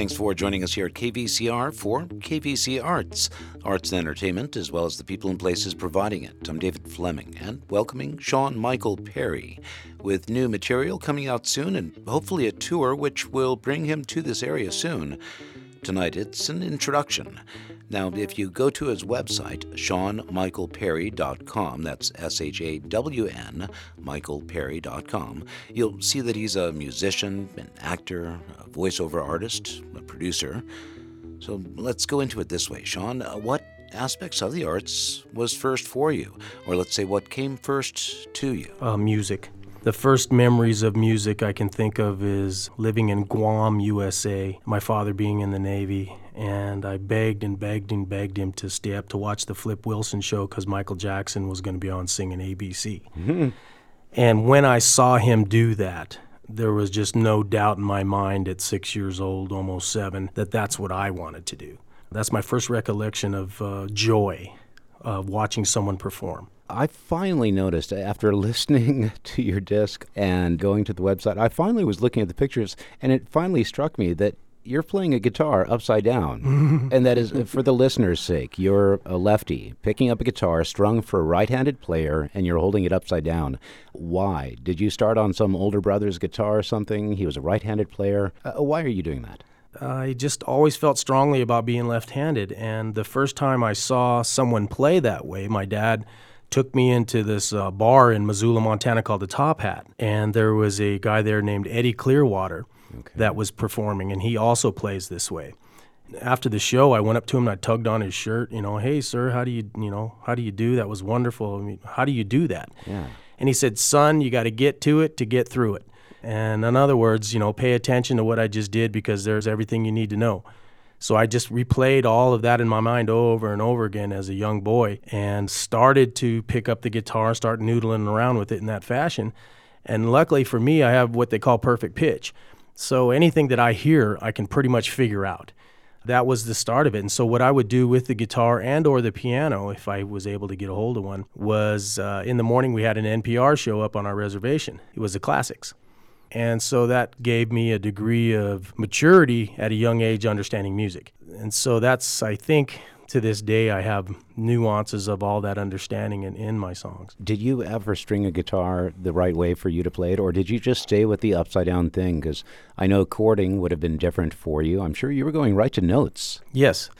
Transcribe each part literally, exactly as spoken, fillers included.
Thanks for joining us here at K V C R for K V C Arts, arts and entertainment, as well as the people and places providing it. I'm David Fleming, and welcoming Shawn Michael Perry, with new material coming out soon and hopefully a tour which will bring him to this area soon. Tonight, it's an introduction. Now, if you go to his website, shawn michael perry dot com, that's S H A W N, michael perry dot com, you'll see that he's a musician, an actor, a voiceover artist, a producer. So let's go into it this way. Shawn, what aspects of the arts was first for you? Or let's say, what came first to you? Uh, music. The first memories of music I can think of is living in Guam, U S A, my father being in the Navy, and I begged and begged and begged him to stay up to watch the Flip Wilson show because Michael Jackson was going to be on singing A B C. Mm-hmm. And when I saw him do that, there was just no doubt in my mind at six years old, almost seven, that that's what I wanted to do. That's my first recollection of uh, joy of uh, watching someone perform. I finally noticed, after listening to your disc and going to the website, I finally was looking at the pictures, and it finally struck me that you're playing a guitar upside down. And that is, for the listener's sake, you're a lefty, picking up a guitar strung for a right-handed player, and you're holding it upside down. Why? Did you start on some older brother's guitar or something? He was a right-handed player. Uh, why are you doing that? I just always felt strongly about being left-handed, and the first time I saw someone play that way, my dad took me into this uh, bar in Missoula, Montana called The Top Hat. And there was a guy there named Eddie Clearwater okay. that was performing, and he also plays this way. After the show, I went up to him and I tugged on his shirt, you know, hey, sir, how do you, you know, how do you do? That was wonderful. I mean, how do you do that? Yeah. And he said, son, you got to get to it to get through it. And in other words, you know, pay attention to what I just did because there's everything you need to know. So I just replayed all of that in my mind over and over again as a young boy and started to pick up the guitar, start noodling around with it in that fashion. And luckily for me, I have what they call perfect pitch. So anything that I hear, I can pretty much figure out. That was the start of it. And so what I would do with the guitar and or the piano, if I was able to get a hold of one, was uh, in the morning we had an N P R show up on our reservation. It was the classics. And so that gave me a degree of maturity at a young age understanding music. And so that's, I think, to this day, I have nuances of all that understanding in, in my songs. Did you ever string a guitar the right way for you to play it, or did you just stay with the upside-down thing? Because I know chording would have been different for you. I'm sure you were going right to notes. Yes.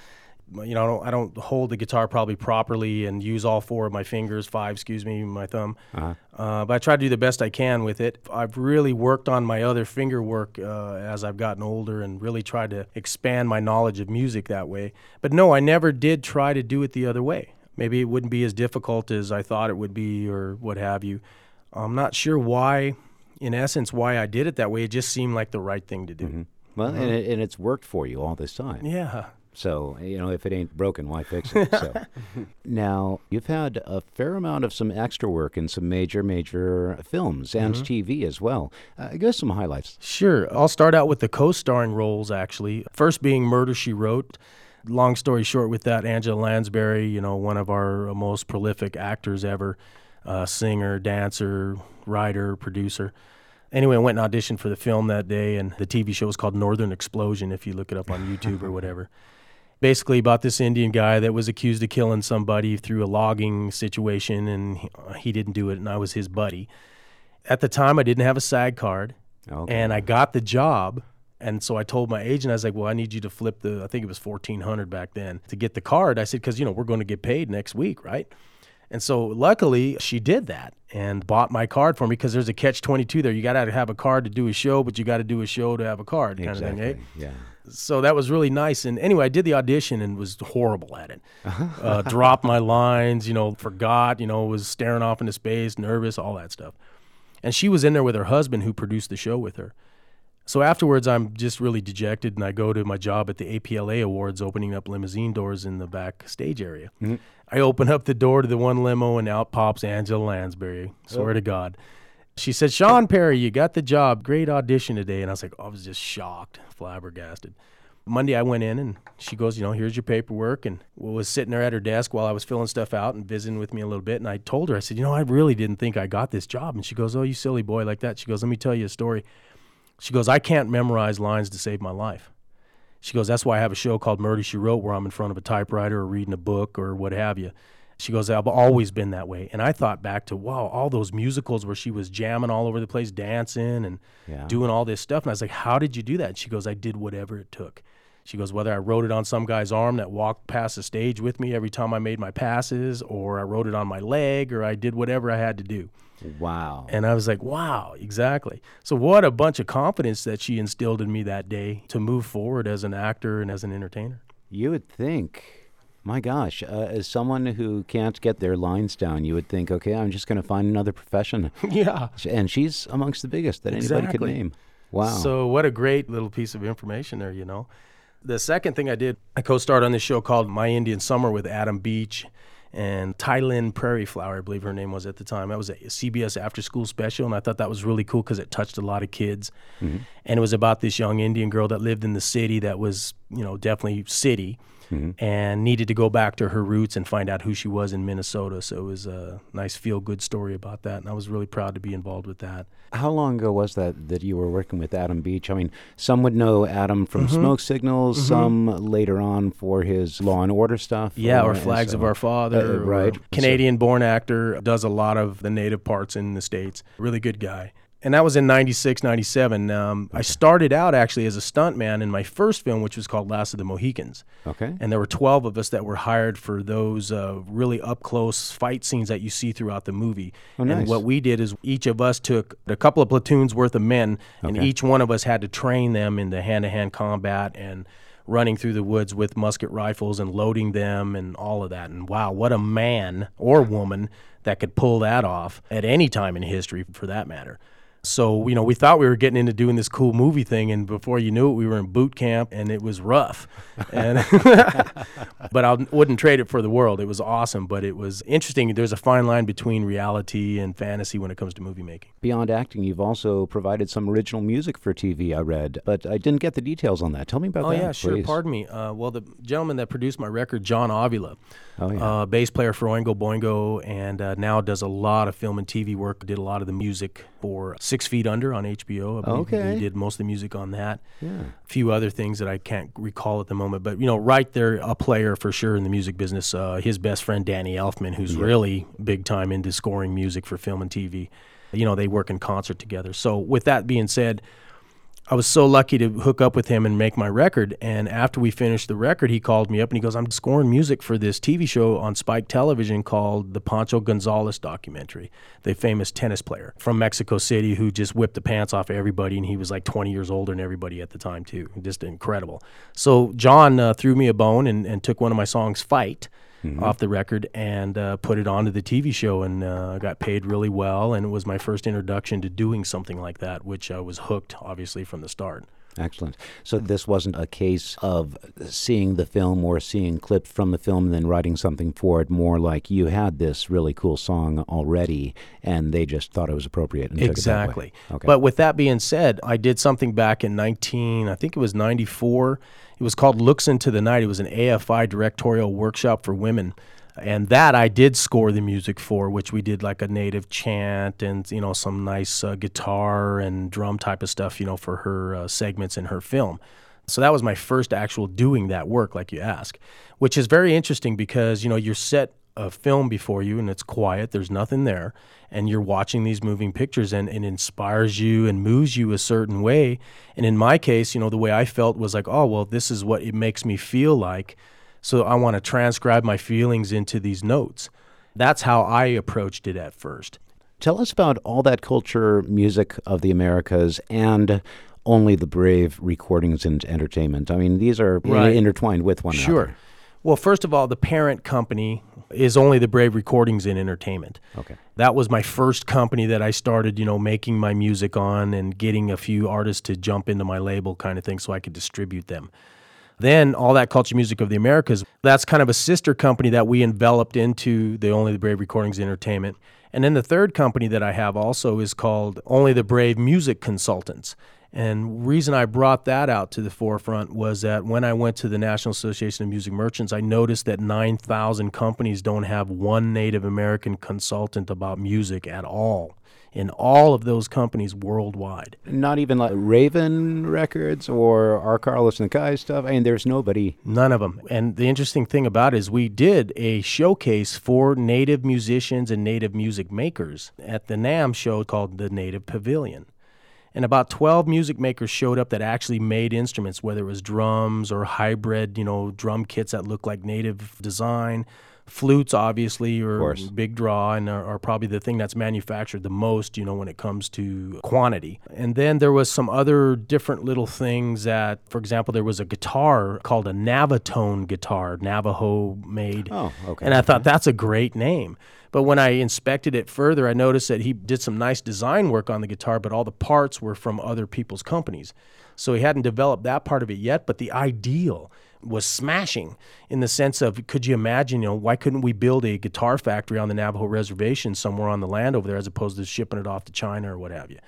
You know, I don't, I don't hold the guitar probably properly and use all four of my fingers, five, excuse me, my thumb. Uh-huh. Uh, but I try to do the best I can with it. I've really worked on my other finger work uh, as I've gotten older and really tried to expand my knowledge of music that way. But no, I never did try to do it the other way. Maybe it wouldn't be as difficult as I thought it would be or what have you. I'm not sure why, in essence, why I did it that way. It just seemed like the right thing to do. Mm-hmm. Well, uh-huh. and, it, and it's worked for you all this time. Yeah. So, you know, if it ain't broken, why fix it? So. Now, you've had a fair amount of some extra work in some major, major films and mm-hmm. T V as well. Uh, give us some highlights. Sure. I'll start out with the co-starring roles, actually. First being Murder, She Wrote. Long story short with that, Angela Lansbury, you know, one of our most prolific actors ever. Uh, singer, dancer, writer, producer. Anyway, I went and auditioned for the film that day, and the T V show was called Northern Explosion, if you look it up on YouTube or whatever. Basically about this Indian guy that was accused of killing somebody through a logging situation, and he, he didn't do it, and I was his buddy. At the time, I didn't have a SAG card, okay. and I got the job, and so I told my agent, I was like, well, I need you to flip the, I think it was fourteen hundred back then, to get the card. I said, because, you know, we're going to get paid next week, right? And so luckily, she did that and bought my card for me because there's a catch twenty-two there. You got to have a card to do a show, but you got to do a show to have a card kind exactly. of thing, eh? Yeah. So that was really nice. And anyway, I did the audition and was horrible at it. Uh, dropped my lines, you know, forgot, you know, was staring off into space, nervous, all that stuff. And she was in there with her husband who produced the show with her. So afterwards, I'm just really dejected, and I go to my job at the A P L A Awards opening up limousine doors in the back stage area. Mm-hmm. I open up the door to the one limo, and out pops Angela Lansbury. Swear oh. to God. She said, Shawn Perry, you got the job. Great audition today. And I was like, oh, I was just shocked, flabbergasted. Monday, I went in, and she goes, you know, here's your paperwork. And was sitting there at her desk while I was filling stuff out and visiting with me a little bit. And I told her, I said, you know, I really didn't think I got this job. And she goes, oh, you silly boy, like that. She goes, let me tell you a story. She goes, I can't memorize lines to save my life. She goes, that's why I have a show called Murder, She Wrote, where I'm in front of a typewriter or reading a book or what have you. She goes, I've always been that way. And I thought back to, wow, all those musicals where she was jamming all over the place, dancing and yeah. doing all this stuff. And I was like, how did you do that? And she goes, I did whatever it took. She goes, whether I wrote it on some guy's arm that walked past the stage with me every time I made my passes, or I wrote it on my leg, or I did whatever I had to do. Wow. And I was like, wow, exactly. So what a bunch of confidence that she instilled in me that day to move forward as an actor and as an entertainer. You would think, my gosh, uh, as someone who can't get their lines down, you would think, okay, I'm just going to find another profession. Yeah. And she's amongst the biggest that exactly. anybody could name. Wow. So what a great little piece of information there, you know. The second thing I did, I co-starred on this show called My Indian Summer with Adam Beach and Ty Lynn Prairie Flower, I believe her name was at the time. That was a C B S after-school special, and I thought that was really cool because it touched a lot of kids. Mm-hmm. And it was about this young Indian girl that lived in the city that was, you know, definitely city mm-hmm. and needed to go back to her roots and find out who she was in Minnesota. So it was a nice feel-good story about that, and I was really proud to be involved with that. How long ago was that that you were working with Adam Beach? I mean, some would know Adam from mm-hmm. Smoke Signals, mm-hmm. some later on for his Law and Order stuff. Yeah, or, or Flags so. of Our Father. Uh, right. Canadian-born actor, does a lot of the native parts in the States. Really good guy. And that was in ninety-six, ninety-seven. Um, okay. I started out actually as a stuntman in my first film, which was called Last of the Mohicans. Okay. And there were twelve of us that were hired for those uh, really up-close fight scenes that you see throughout the movie. Oh, nice. And what we did is each of us took a couple of platoons worth of men, okay. and each one of us had to train them in the hand-to-hand combat and running through the woods with musket rifles and loading them and all of that. And wow, what a man or woman that could pull that off at any time in history for that matter. So, you know, we thought we were getting into doing this cool movie thing, and before you knew it, we were in boot camp, and it was rough. And but I wouldn't trade it for the world. It was awesome, but it was interesting. There's a fine line between reality and fantasy when it comes to movie making. Beyond acting, you've also provided some original music for T V, I read, but I didn't get the details on that. Tell me about oh, that, Oh, yeah, sure. Please. Pardon me. Uh, well, the gentleman that produced my record, John Avila, oh, yeah. uh, bass player for Oingo Boingo, and uh, now does a lot of film and T V work, did a lot of the music for Six Feet Under on H B O. I believe okay. he did most of the music on that. Yeah. A few other things that I can't recall at the moment. But, you know, right there, a player for sure in the music business. Uh, his best friend, Danny Elfman, who's yeah. really big time into scoring music for film and T V. You know, they work in concert together. So with that being said, I was so lucky to hook up with him and make my record. And after we finished the record, he called me up and he goes, I'm scoring music for this T V show on Spike Television called the Pancho Gonzalez documentary, the famous tennis player from Mexico City who just whipped the pants off everybody. And he was like twenty years older than everybody at the time too. Just incredible. So John uh, threw me a bone and, and took one of my songs, Fight, mm-hmm. off the record and uh, put it onto the T V show and uh, got paid really well, and it was my first introduction to doing something like that, which I was hooked obviously from the start. Excellent. So this wasn't a case of seeing the film or seeing clips from the film and then writing something for it, more like you had this really cool song already and they just thought it was appropriate and exactly. took it that way. Okay. But with that being said, I did something back in nineteen, I think it was ninety-four. It was called Looks Into the Night. It was an A F I directorial workshop for women. And that I did score the music for, which we did like a native chant and, you know, some nice uh, guitar and drum type of stuff, you know, for her uh, segments in her film. So that was my first actual doing that work, like you ask, which is very interesting because, you know, you're set a film before you and it's quiet, there's nothing there, and you're watching these moving pictures and it inspires you and moves you a certain way. And in my case, you know, the way I felt was like, oh, well, this is what it makes me feel like. So I want to transcribe my feelings into these notes. That's how I approached it at first. Tell us about All That Culture Music of the Americas and Only the Brave Recordings and Entertainment. I mean, these are right. intertwined with one sure. another. Sure. Well, first of all, the parent company is Only the Brave Recordings and Entertainment. Okay. That was my first company that I started, you know, making my music on and getting a few artists to jump into my label kind of thing so I could distribute them. Then All That Culture Music of the Americas, that's kind of a sister company that we enveloped into the Only the Brave Recordings Entertainment. And then the third company that I have also is called Only the Brave Music Consultants. And reason I brought that out to the forefront was that when I went to the National Association of Music Merchants, I noticed that nine thousand companies don't have one Native American consultant about music at all in all of those companies worldwide. Not even like Raven Records or our Carlos and Kai stuff? I mean, there's nobody. None of them. And the interesting thing about it is we did a showcase for Native musicians and Native music makers at the NAMM show called the Native Pavilion. And about twelve music makers showed up that actually made instruments, whether it was drums or hybrid, you know, drum kits that looked like native design, flutes, obviously, or big draw, and are, are probably the thing that's manufactured the most, you know, when it comes to quantity. And then there was some other different little things that, for example, there was a guitar called a Navatone guitar, Navajo made. Oh, okay. And I thought, that's a great name. But when I inspected it further, I noticed that he did some nice design work on the guitar, but all the parts were from other people's companies. So he hadn't developed that part of it yet, but the ideal was smashing in the sense of, could you imagine, you know, why couldn't we build a guitar factory on the Navajo reservation somewhere on the land over there as opposed to shipping it off to China or what have you?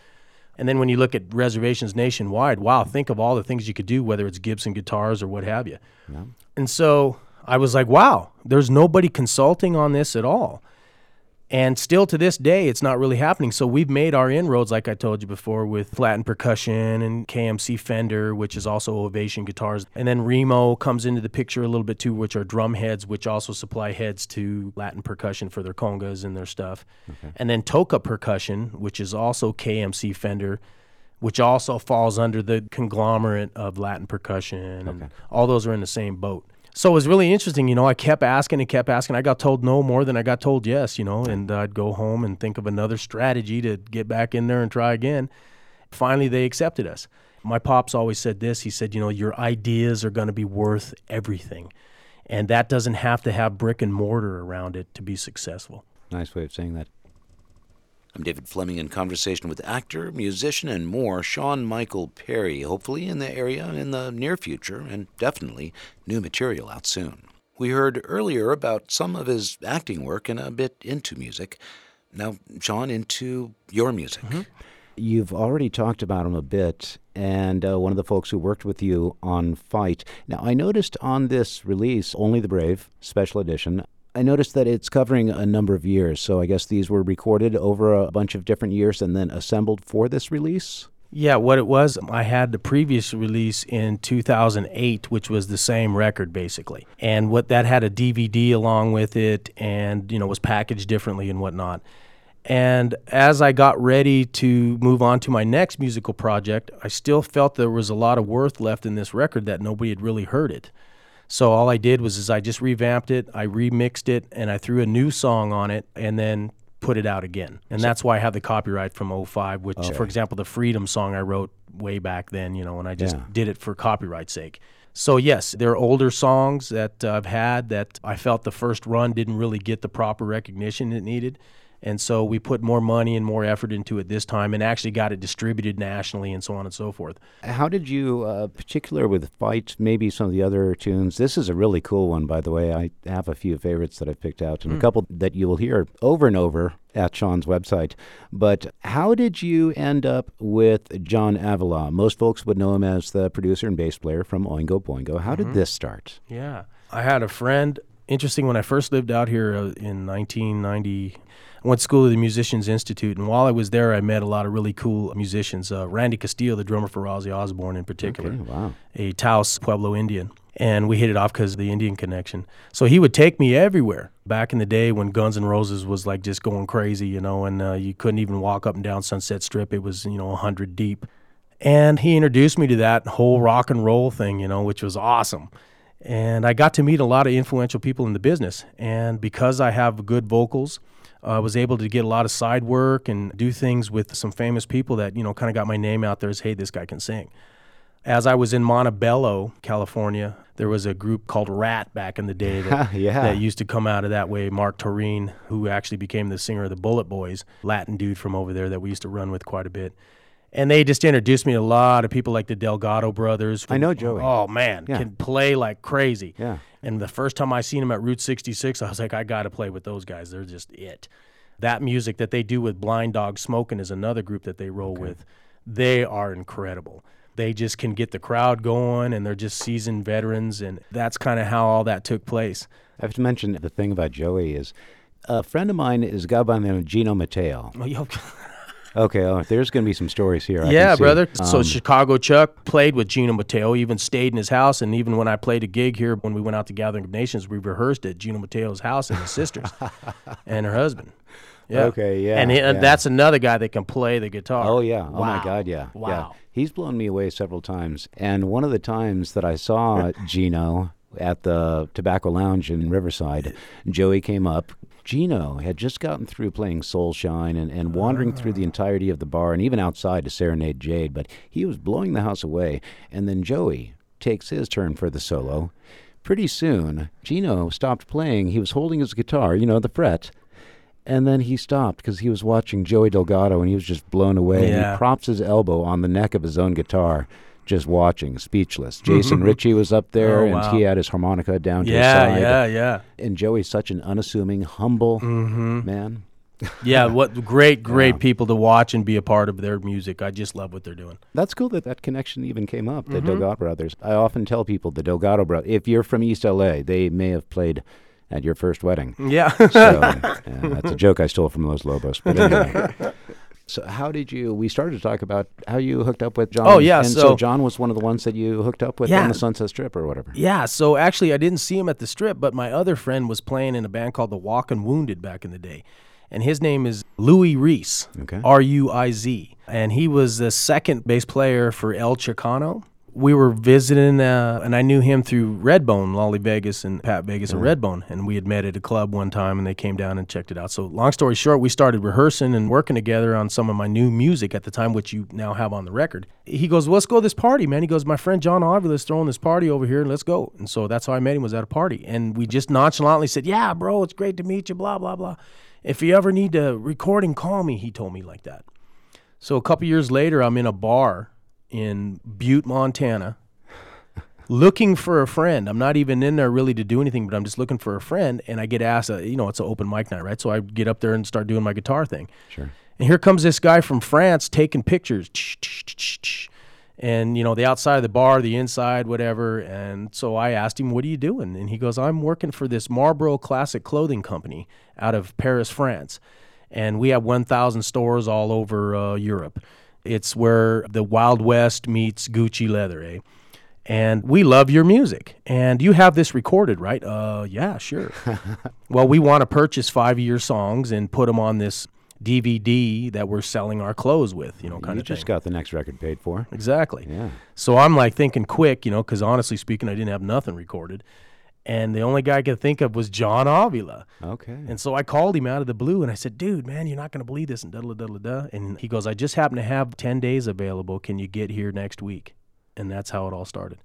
And then when you look at reservations nationwide, wow, think of all the things you could do, whether it's Gibson guitars or what have you. Yeah. And so I was like, wow, there's nobody consulting on this at all. And still to this day, it's not really happening. So we've made our inroads, like I told you before, with Latin Percussion and K M C Fender, which is also Ovation guitars. And then Remo comes into the picture a little bit too, which are drum heads, which also supply heads to Latin Percussion for their congas and their stuff. Okay. And then Toka Percussion, which is also K M C Fender, which also falls under the conglomerate of Latin Percussion. Okay. And all those are in the same boat. So it was really interesting, you know, I kept asking and kept asking. I got told no more than I got told yes, you know, and I'd go home and think of another strategy to get back in there and try again. Finally, they accepted us. My pops always said this. He said, you know, your ideas are going to be worth everything. And that doesn't have to have brick and mortar around it to be successful. Nice way of saying that. I'm David Fleming in conversation with actor, musician, and more, Shawn Michael Perry, hopefully in the area in the near future, and definitely new material out soon. We heard earlier about some of his acting work and a bit into music. Now, Shawn, into your music. Mm-hmm. You've already talked about him a bit, and uh, one of the folks who worked with you on Fight. Now, I noticed on this release, Only the Brave, special edition, I noticed that it's covering a number of years, so I guess these were recorded over a bunch of different years and then assembled for this release? Yeah, what it was, I had the previous release in two thousand eight, which was the same record, basically. And what that had a D V D along with it and, you know, was packaged differently and whatnot. And as I got ready to move on to my next musical project, I still felt there was a lot of worth left in this record that nobody had really heard it. So all I did was is I just revamped it, I remixed it, and I threw a new song on it and then put it out again. And so that's why I have the copyright from oh five, which, okay. For example, the Freedom song I wrote way back then, you know, and I just yeah. did it for copyright's sake. So yes, there are older songs that I've had that I felt the first run didn't really get the proper recognition it needed. And so we put more money and more effort into it this time and actually got it distributed nationally and so on and so forth. How did you, uh, particular with Fight, maybe some of the other tunes? This is a really cool one, by the way. I have a few favorites that I've picked out and mm. a couple that you will hear over and over at Shawn's website. But how did you end up with John Avila? Most folks would know him as the producer and bass player from Oingo Boingo. How mm-hmm. did this start? Yeah. I had a friend. Interesting, when I first lived out here in nineteen ninety... I went to school at the Musicians Institute, and while I was there, I met a lot of really cool musicians. Uh, Randy Castillo, the drummer for Ozzy Osbourne in particular, okay, wow. a Taos Pueblo Indian, and we hit it off because of the Indian connection. So he would take me everywhere. Back in the day when Guns N' Roses was like just going crazy, you know, and uh, you couldn't even walk up and down Sunset Strip. It was, you know, one hundred deep. And he introduced me to that whole rock and roll thing, you know, which was awesome. And I got to meet a lot of influential people in the business, and because I have good vocals, I uh, was able to get a lot of side work and do things with some famous people that, you know, kind of got my name out there as, hey, this guy can sing. As I was in Montebello, California, there was a group called Rat back in the day that, yeah. that used to come out of that way. Mark Torreen, who actually became the singer of the Bullet Boys, Latin dude from over there that we used to run with quite a bit. And they just introduced me to a lot of people like the Delgado Brothers. Who, I know Joey. Oh, man, yeah. can play like crazy. Yeah. And the first time I seen him at Route sixty-six, I was like, I got to play with those guys. They're just it. That music that they do with Blind Dog Smokin' is another group that they roll okay. with. They are incredible. They just can get the crowd going, and they're just seasoned veterans, and that's kind of how all that took place. I have to mention the thing about Joey is a friend of mine is a guy by the name of Gino Matteo. Oh, Okay, all right. There's going to be some stories here. I yeah, can see. brother. Um, so Chicago Chuck played with Gino Matteo, even stayed in his house. And even when I played a gig here, when we went out to Gathering of Nations, we rehearsed at Gino Matteo's house and his sisters and her husband. Yeah. Okay, yeah. And he, yeah. that's another guy that can play the guitar. Oh, yeah. Wow. Oh, my God, yeah. Wow. Yeah. He's blown me away several times. And one of the times that I saw Gino at the Tobacco Lounge in Riverside, Joey came up. Gino had just gotten through playing Soul Shine and, and wandering through the entirety of the bar and even outside to serenade Jade, but he was blowing the house away. And then Joey takes his turn for the solo. Pretty soon, Gino stopped playing. He was holding his guitar, you know, the fret. And then he stopped because he was watching Joey Delgado and he was just blown away. Yeah. And he props his elbow on the neck of his own guitar, just watching, speechless. Jason mm-hmm. Ritchie was up there, oh, wow. and he had his harmonica down to yeah, his side. Yeah, yeah, yeah. And Joey's such an unassuming, humble mm-hmm. man. Yeah, what great, great yeah. people to watch and be a part of their music. I just love what they're doing. That's cool that that connection even came up, the mm-hmm. Delgado Brothers. I often tell people the Delgado Brothers, if you're from East L A, they may have played at your first wedding. Yeah. So, yeah, that's a joke I stole from Los Lobos. But anyway. So how did you, we started to talk about how you hooked up with John. Oh, yeah. And so, so John was one of the ones that you hooked up with yeah, on the Sunset Strip or whatever. Yeah. So actually I didn't see him at the Strip, but my other friend was playing in a band called the Walkin' Wounded back in the day. And his name is Louis Reese, okay. R U I Z. And he was the second bass player for El Chicano. We were visiting, uh, and I knew him through Redbone, Lolly Vegas and Pat Vegas mm-hmm. and Redbone. And we had met at a club one time, and they came down and checked it out. So long story short, we started rehearsing and working together on some of my new music at the time, which you now have on the record. He goes, let's go to this party, man. He goes, my friend John Avila is throwing this party over here, and let's go. And so that's how I met him, was at a party. And we just nonchalantly said, yeah, bro, it's great to meet you, blah, blah, blah. If you ever need a recording, call me, he told me like that. So a couple years later, I'm in a bar in Butte, Montana, looking for a friend. I'm not even in there really to do anything, but I'm just looking for a friend, and I get asked, uh, you know, it's an open mic night, right? So I get up there and start doing my guitar thing. Sure. And here comes this guy from France taking pictures. And, you know, the outside of the bar, the inside, whatever. And so I asked him, what are you doing? And he goes, I'm working for this Marlboro Classic Clothing Company out of Paris, France. And we have one thousand stores all over uh, Europe. It's where the Wild West meets Gucci leather, eh? And we love your music. And you have this recorded, right? Uh, yeah, sure. Well, we want to purchase five of your songs and put them on this D V D that we're selling our clothes with, you know, kind you of thing. You just got the next record paid for. Exactly. Yeah. So I'm like thinking quick, you know, because honestly speaking, I didn't have nothing recorded. And the only guy I could think of was John Avila. Okay. And so I called him out of the blue, and I said, dude, man, you're not going to believe this, and da-da-da-da-da. And he goes, I just happen to have ten days available. Can you get here next week? And that's how it all started.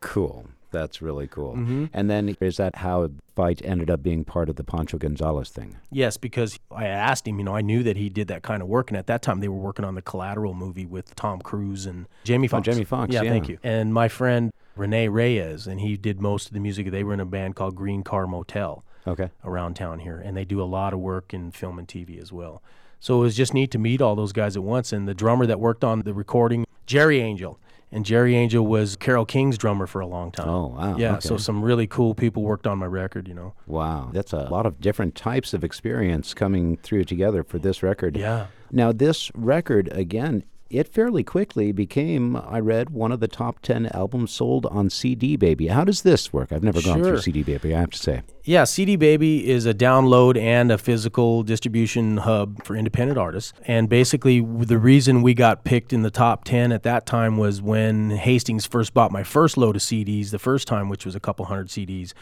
Cool. That's really cool. Mm-hmm. And then is that how Fight ended up being part of the Pancho Gonzalez thing? Yes, because I asked him, you know, I knew that he did that kind of work. And at that time, they were working on the Collateral movie with Tom Cruise and Jamie Foxx. Oh, Jamie Foxx, yeah, yeah. Thank you. And my friend Rene Reyes, and he did most of the music. They were in a band called Green Car Motel okay. around town here, and they do a lot of work in film and T V as well. So it was just neat to meet all those guys at once, and the drummer that worked on the recording, Jerry Angel, and Jerry Angel was Carole King's drummer for a long time. Oh, wow. Yeah, okay. So some really cool people worked on my record, you know. Wow, that's a lot of different types of experience coming through together for this record. Yeah. Now, this record, again, it fairly quickly became, I read, one of the top ten albums sold on C D Baby. How does this work? I've never gone sure. through C D Baby, I have to say. Yeah, C D Baby is a download and a physical distribution hub for independent artists. And basically, the reason we got picked in the top ten at that time was when Hastings first bought my first load of C Ds the first time, which was a couple hundred C Ds.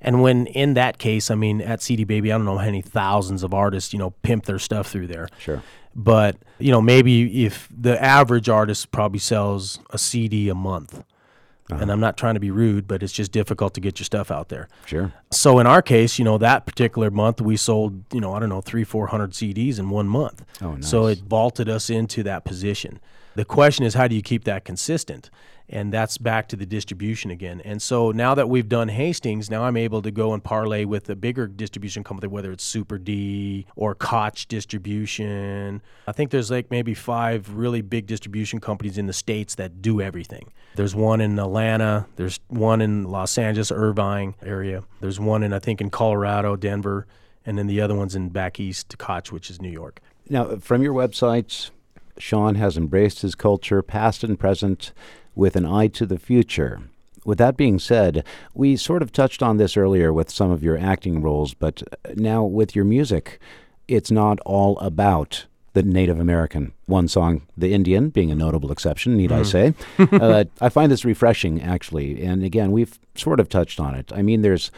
And when in that case, I mean, at C D Baby, I don't know how many thousands of artists, you know, pimp their stuff through there. Sure. But, you know, maybe if the average artist probably sells a C D a month. Uh-huh. And I'm not trying to be rude, but it's just difficult to get your stuff out there. Sure. So in our case, you know, that particular month we sold, you know, I don't know, three, four hundred C Ds in one month. Oh, nice. So it vaulted us into that position. The question is, how do you keep that consistent? And that's back to the distribution again. And so now that we've done Hastings, now I'm able to go and parlay with a bigger distribution company, whether it's Super D or Koch Distribution. I think there's like maybe five really big distribution companies in the States that do everything. There's one in Atlanta. There's one in Los Angeles, Irvine area. There's one in, I think, in Colorado, Denver. And then the other one's in back east, Koch, which is New York. Now, from your websites, Shawn has embraced his culture, past and present, with an eye to the future. With that being said, we sort of touched on this earlier with some of your acting roles, but now with your music, it's not all about the Native American. One song, The Indian, being a notable exception, need mm. I say. uh, I find this refreshing, actually. And again, we've sort of touched on it. I mean, there's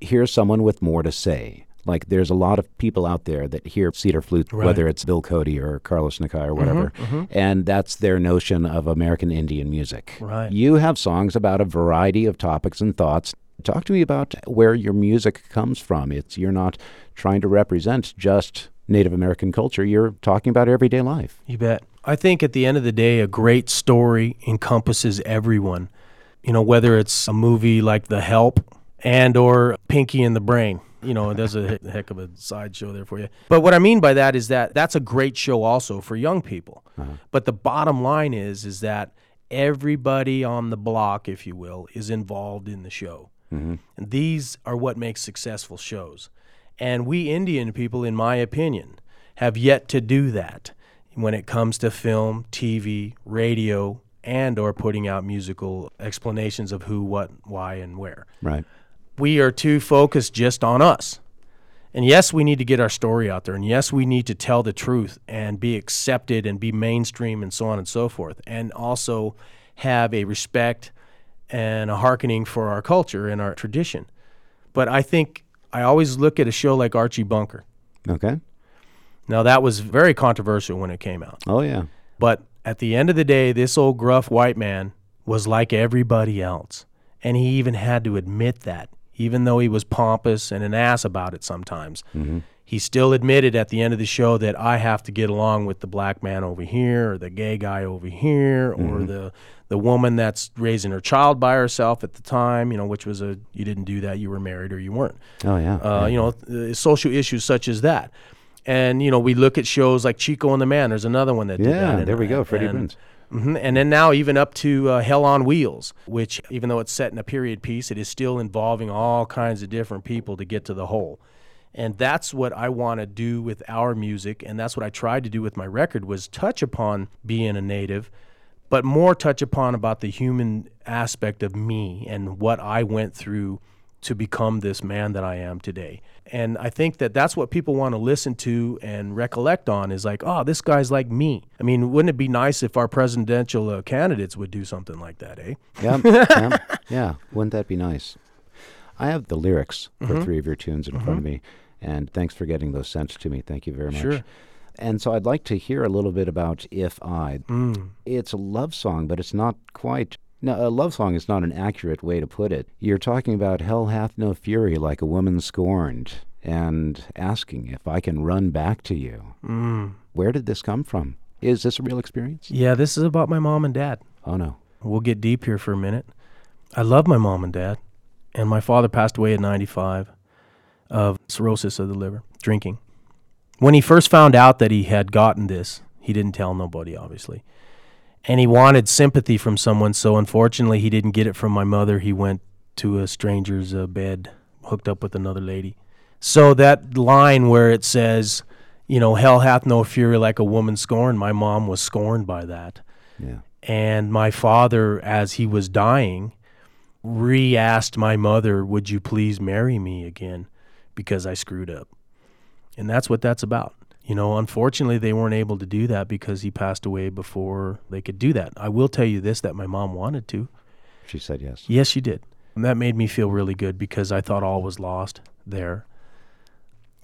here's someone with more to say. Like, there's a lot of people out there that hear cedar flute, right. whether it's Bill Cody or Carlos Nakai or whatever, mm-hmm, mm-hmm. and that's their notion of American Indian music. Right. You have songs about a variety of topics and thoughts. Talk to me about where your music comes from. It's you're not trying to represent just Native American culture. You're talking about everyday life. You bet. I think at the end of the day, a great story encompasses everyone. You know, whether it's a movie like The Help and or Pinky and the Brain. You know, there's a heck of a sideshow there for you. But what I mean by that is that that's a great show also for young people. Uh-huh. But the bottom line is, is that everybody on the block, if you will, is involved in the show. Mm-hmm. And these are what makes successful shows. And we Indian people, in my opinion, have yet to do that when it comes to film, T V, radio, and or putting out musical explanations of who, what, why, and where. Right. We are too focused just on us. And yes, we need to get our story out there. And yes, we need to tell the truth and be accepted and be mainstream and so on and so forth. And also have a respect and a hearkening for our culture and our tradition. But I think I always look at a show like Archie Bunker. Okay. Now, that was very controversial when it came out. Oh, yeah. But at the end of the day, this old gruff white man was like everybody else. And he even had to admit that. Even though he was pompous and an ass about it sometimes, mm-hmm. he still admitted at the end of the show that I have to get along with the black man over here or the gay guy over here mm-hmm. or the the woman that's raising her child by herself at the time, you know, which was a, you didn't do that, you were married or you weren't. Oh, yeah. Uh, yeah. You know, social issues such as that. And, you know, we look at shows like Chico and the Man. There's another one that yeah, did that. Yeah, there we go, Freddie Prinze. Mm-hmm. And then now even up to uh, Hell on Wheels, which even though it's set in a period piece, it is still involving all kinds of different people to get to the whole. And that's what I want to do with our music, and that's what I tried to do with my record, was touch upon being a Native, but more touch upon about the human aspect of me and what I went through to become this man that I am today. And I think that that's what people want to listen to and recollect on is like, oh, this guy's like me. I mean, wouldn't it be nice if our presidential uh, candidates would do something like that, eh? Yeah, yeah, yeah, wouldn't that be nice? I have the lyrics for mm-hmm. three of your tunes in mm-hmm. front of me, and thanks for getting those sent to me. Thank you very much. Sure. And so I'd like to hear a little bit about If I. Mm. It's a love song, but it's not quite... Now, a love song is not an accurate way to put it. You're talking about hell hath no fury like a woman scorned and asking if I can run back to you. Mm. Where did this come from? Is this a real experience? Yeah, this is about my mom and dad. Oh, no. We'll get deep here for a minute. I love my mom and dad, and my father passed away at ninety-five of cirrhosis of the liver, drinking. When he first found out that he had gotten this, he didn't tell nobody, obviously. And he wanted sympathy from someone, so unfortunately he didn't get it from my mother. He went to a stranger's uh, bed, hooked up with another lady. So that line where it says, you know, hell hath no fury like a woman scorned, my mom was scorned by that. Yeah. And my father, as he was dying, re-asked my mother, would you please marry me again because I screwed up? And that's what that's about. You know, unfortunately, they weren't able to do that because he passed away before they could do that. I will tell you this, that my mom wanted to. She said yes. Yes, she did. And that made me feel really good because I thought all was lost there.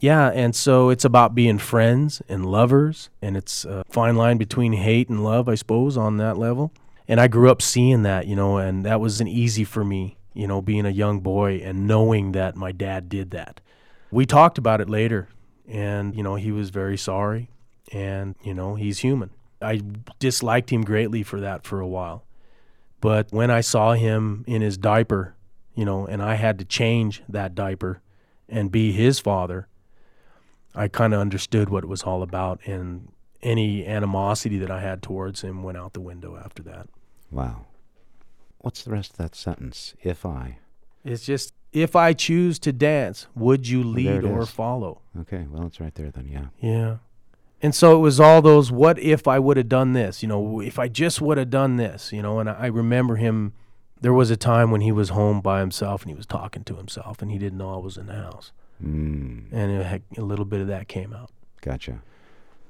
Yeah, and so it's about being friends and lovers, and it's a fine line between hate and love, I suppose, on that level. And I grew up seeing that, you know, and that wasn't easy for me, you know, being a young boy and knowing that my dad did that. We talked about it later. And, you know, he was very sorry, and, you know, he's human. I disliked him greatly for that for a while. But when I saw him in his diaper, you know, and I had to change that diaper and be his father, I kind of understood what it was all about, and any animosity that I had towards him went out the window after that. Wow. What's the rest of that sentence, if I? It's just... If I choose to dance, would you lead or follow? Okay, well, it's right there then, yeah. Yeah. And so it was all those, what if I would have done this? You know, if I just would have done this, you know, and I remember him, there was a time when he was home by himself and he was talking to himself and he didn't know I was in the house. Mm. And it had, a little bit of that came out. Gotcha.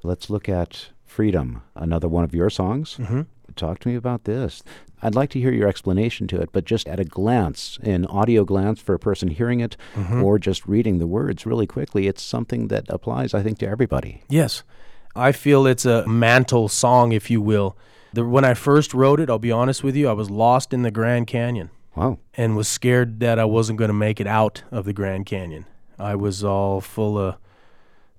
Let's look at Freedom, another one of your songs. Mm-hmm. Talk to me about this. I'd like to hear your explanation to it, but just at a glance, an audio glance for a person hearing it, mm-hmm. or just reading the words really quickly, it's something that applies, I think, to everybody. Yes. I feel it's a mantle song, if you will. The, when I first wrote it, I'll be honest with you, I was lost in the Grand Canyon. Wow. And was scared that I wasn't going to make it out of the Grand Canyon. I was all full of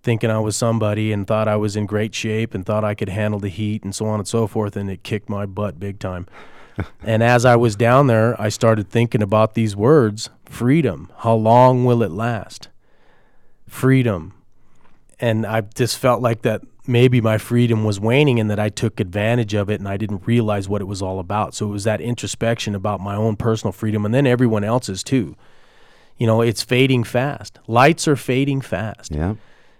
thinking I was somebody and thought I was in great shape and thought I could handle the heat and so on and so forth, and it kicked my butt big time. And as I was down there, I started thinking about these words, freedom, how long will it last? Freedom. And I just felt like that maybe my freedom was waning and that I took advantage of it and I didn't realize what it was all about. So it was that introspection about my own personal freedom and then everyone else's too. You know, it's fading fast. Lights are fading fast. Yeah.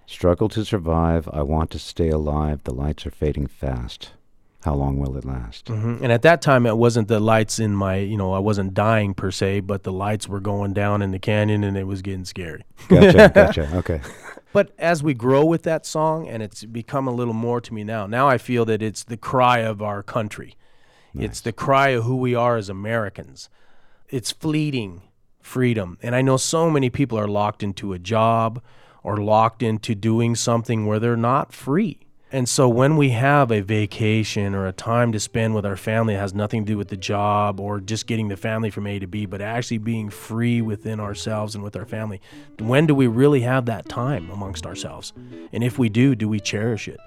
Struggle to survive. I want to stay alive. The lights are fading fast. How long will it last? Mm-hmm. And at that time, it wasn't the lights in my, you know, I wasn't dying per se, but the lights were going down in the canyon and it was getting scary. Gotcha, gotcha, okay. But as we grow with that song, and it's become a little more to me now, now I feel that it's the cry of our country. Nice. It's the cry of who we are as Americans. It's fleeting freedom. And I know so many people are locked into a job or locked into doing something where they're not free. And so when we have a vacation or a time to spend with our family, it has nothing to do with the job or just getting the family from A to B, but actually being free within ourselves and with our family. When do we really have that time amongst ourselves? And if we do, do we cherish it?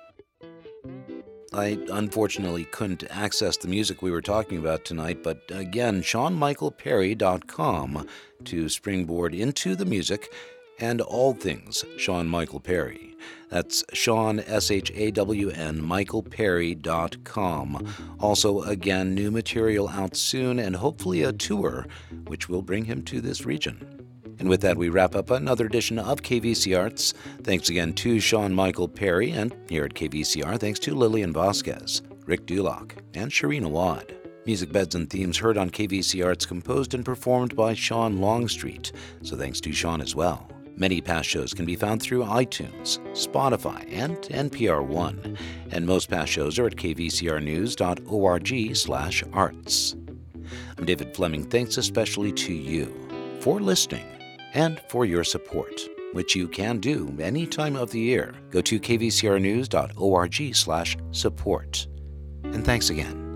I unfortunately couldn't access the music we were talking about tonight, but again, shawn michael perry dot com to springboard into the music and all things Shawn Michael Perry. That's Shawn, S H A W N, michael perry dot com. Also, again, new material out soon and hopefully a tour, which will bring him to this region. And with that, we wrap up another edition of K V C Arts. Thanks again to Shawn Michael Perry, and here at K V C R, thanks to Lillian Vasquez, Rick Dulock, and Shireen Awad. Music beds and themes heard on K V C Arts composed and performed by Sean Longstreet, so thanks to Sean as well. Many past shows can be found through iTunes, Spotify, and N P R One, and most past shows are at k v c r news dot org slash arts. I'm David Fleming. Thanks especially to you for listening and for your support, which you can do any time of the year. Go to k v c r news dot org slash support. And thanks again.